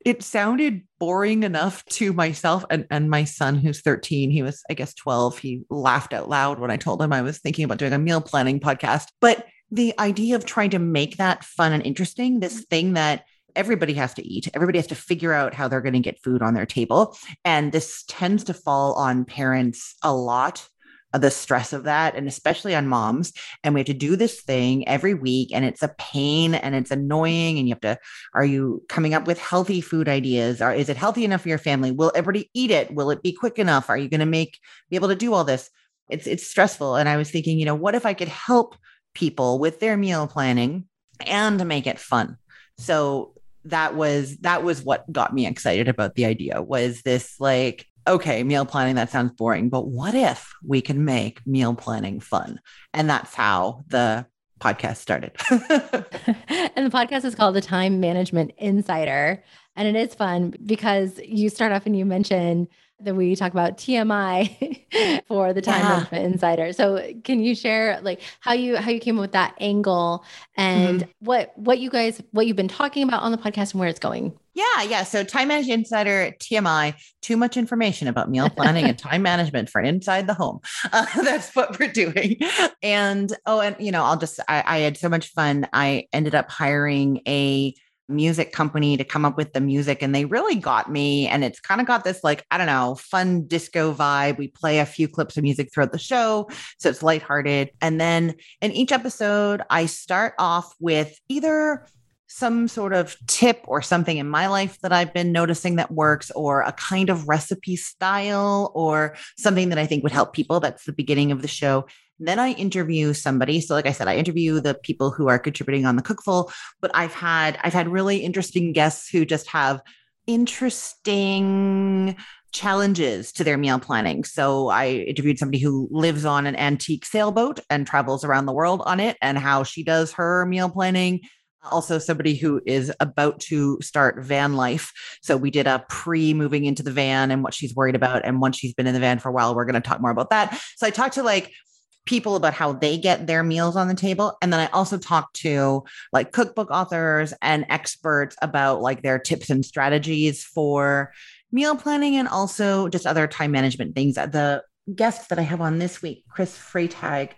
it sounded boring enough to myself and my son, who's 13, he was, I guess, 12. He laughed out loud when I told him I was thinking about doing a meal planning podcast. But the idea of trying to make that fun and interesting, this thing that everybody has to eat, everybody has to figure out how they're going to get food on their table. And this tends to fall on parents a lot, the stress of that, and especially on moms. And we have to do this thing every week, and it's a pain and it's annoying. And you have to, are you coming up with healthy food ideas? Or is it healthy enough for your family? Will everybody eat it? Will it be quick enough? Are you going to be able to do all this? It's stressful. And I was thinking, what if I could help people with their meal planning and make it fun? So that was what got me excited about the idea, was this like, okay, meal planning, that sounds boring, but what if we can make meal planning fun? And that's how the podcast started. And the podcast is called The Time Management Insider. And it is fun because you start off and you mention that we talk about TMI for the Time Management Insider. So can you share like how you came up with that angle and what you've been talking about on the podcast and where it's going? Yeah. So Time Management Insider, TMI, too much information about meal planning and time management for inside the home. That's what we're doing. And I had so much fun. I ended up hiring a music company to come up with the music. And they really got me. And it's kind of got this, like, I don't know, fun disco vibe. We play a few clips of music throughout the show, so it's lighthearted. And then in each episode, I start off with either some sort of tip or something in my life that I've been noticing that works, or a kind of recipe style or something that I think would help people. That's the beginning of the show. Then I interview somebody. So like I said, I interview the people who are contributing on The Cookful, but I've had really interesting guests who just have interesting challenges to their meal planning. So I interviewed somebody who lives on an antique sailboat and travels around the world on it, and how she does her meal planning. Also somebody who is about to start van life. So we did a pre-moving into the van and what she's worried about. And once she's been in the van for a while, we're going to talk more about that. So I talked to like people about how they get their meals on the table. And then I also talk to like cookbook authors and experts about like their tips and strategies for meal planning, and also just other time management things. The guest that I have on this week, Chris Freytag,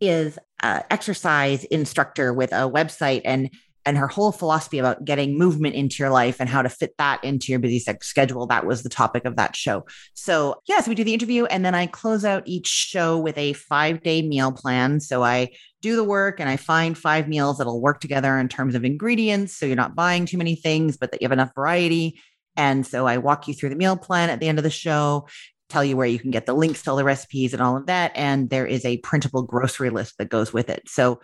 is an exercise instructor with a website, and her whole philosophy about getting movement into your life and how to fit that into your busy schedule. That was the topic of that show. So yes, we do the interview, and then I close out each show with a 5-day meal plan. So I do the work and I find 5 meals that'll work together in terms of ingredients, so you're not buying too many things, but that you have enough variety. And so I walk you through the meal plan at the end of the show, tell you where you can get the links to all the recipes and all of that. And there is a printable grocery list that goes with it. So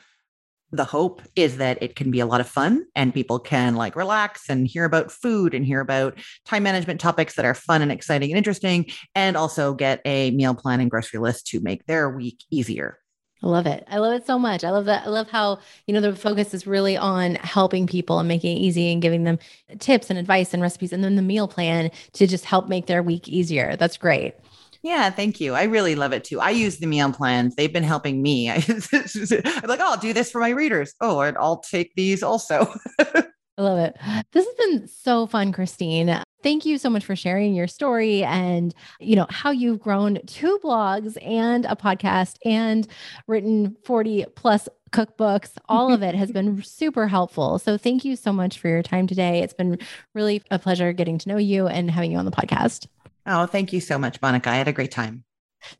the hope is that it can be a lot of fun, and people can like relax and hear about food and hear about time management topics that are fun and exciting and interesting, and also get a meal plan and grocery list to make their week easier. I love it. I love it so much. I love that. I love how, you know, the focus is really on helping people and making it easy and giving them tips and advice and recipes, and then the meal plan to just help make their week easier. That's great. Yeah, thank you. I really love it too. I use the meal plans. They've been helping me. I'm like, oh, I'll do this for my readers. Oh, and I'll take these also. I love it. This has been so fun, Christine. Thank you so much for sharing your story and, you know, how you've grown 2 blogs and a podcast and written 40+ cookbooks. All of it has been super helpful. So thank you so much for your time today. It's been really a pleasure getting to know you and having you on the podcast. Oh, thank you so much, Monica. I had a great time.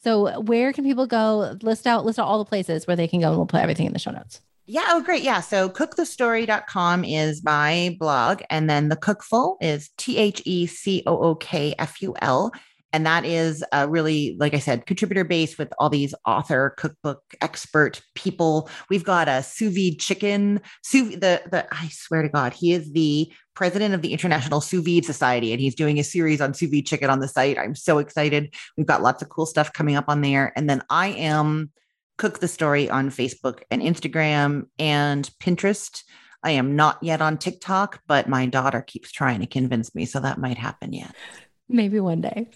So where can people go? List out all the places where they can go, and we'll put everything in the show notes. Yeah. Oh, great. Yeah. So cookthestory.com is my blog. And then The Cookful is THECOOKFUL. And that is really, like I said, contributor based with all these author, cookbook, expert people. We've got a sous vide chicken, I swear to God, he is the president of the International Sous Vide Society, and he's doing a series on sous vide chicken on the site. I'm so excited. We've got lots of cool stuff coming up on there. And then I am Cook the Story on Facebook and Instagram and Pinterest. I am not yet on TikTok, but my daughter keeps trying to convince me, so that might happen yet. Maybe one day.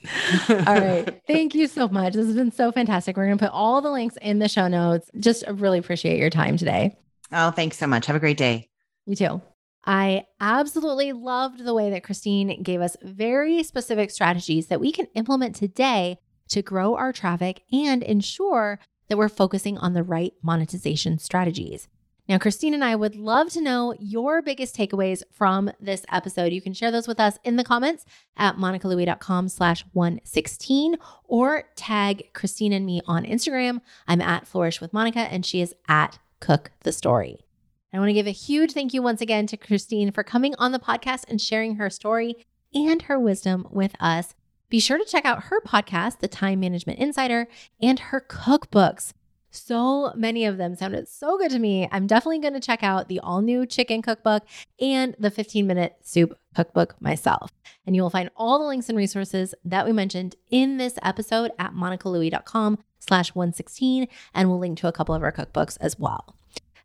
All right. Thank you so much. This has been so fantastic. We're going to put all the links in the show notes. Just really appreciate your time today. Oh, thanks so much. Have a great day. You too. I absolutely loved the way that Christine gave us very specific strategies that we can implement today to grow our traffic and ensure that we're focusing on the right monetization strategies. Now, Christine and I would love to know your biggest takeaways from this episode. You can share those with us in the comments at monicalouie.com/116, or tag Christine and me on Instagram. I'm at Flourish with Monica, and she is at Cook the Story. I want to give a huge thank you once again to Christine for coming on the podcast and sharing her story and her wisdom with us. Be sure to check out her podcast, The Time Management Insider, and her cookbooks. So many of them sounded so good to me. I'm definitely going to check out the All New Chicken Cookbook and the 15-Minute Soup Cookbook myself. And you will find all the links and resources that we mentioned in this episode at monicalouie.com/116, and we'll link to a couple of our cookbooks as well.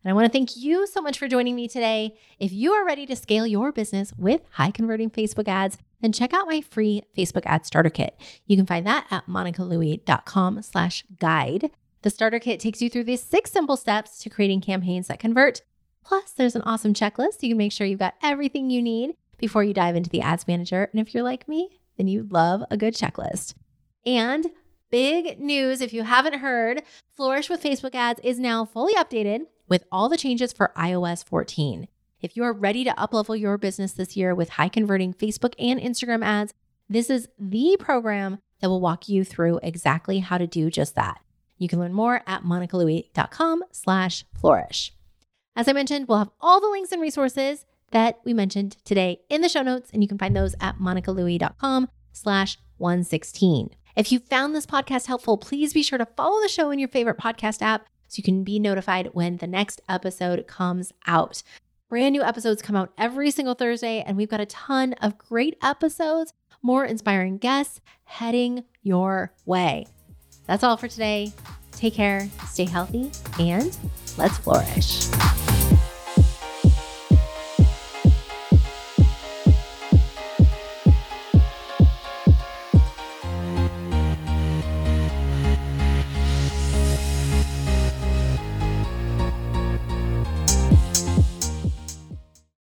And I want to thank you so much for joining me today. If you are ready to scale your business with high-converting Facebook ads, then check out my free Facebook Ad Starter Kit. You can find that at monicalouie.com/guide. The starter kit takes you through these 6 simple steps to creating campaigns that convert. Plus, there's an awesome checklist so you can make sure you've got everything you need before you dive into the ads manager. And if you're like me, then you love a good checklist. And big news, if you haven't heard, Flourish with Facebook Ads is now fully updated with all the changes for iOS 14. If you are ready to uplevel your business this year with high converting Facebook and Instagram ads, this is the program that will walk you through exactly how to do just that. You can learn more at monicalouie.com/flourish. As I mentioned, we'll have all the links and resources that we mentioned today in the show notes, and you can find those at monicalouie.com/116. If you found this podcast helpful, please be sure to follow the show in your favorite podcast app so you can be notified when the next episode comes out. Brand new episodes come out every single Thursday, and we've got a ton of great episodes, more inspiring guests heading your way. That's all for today. Take care, stay healthy, and let's flourish.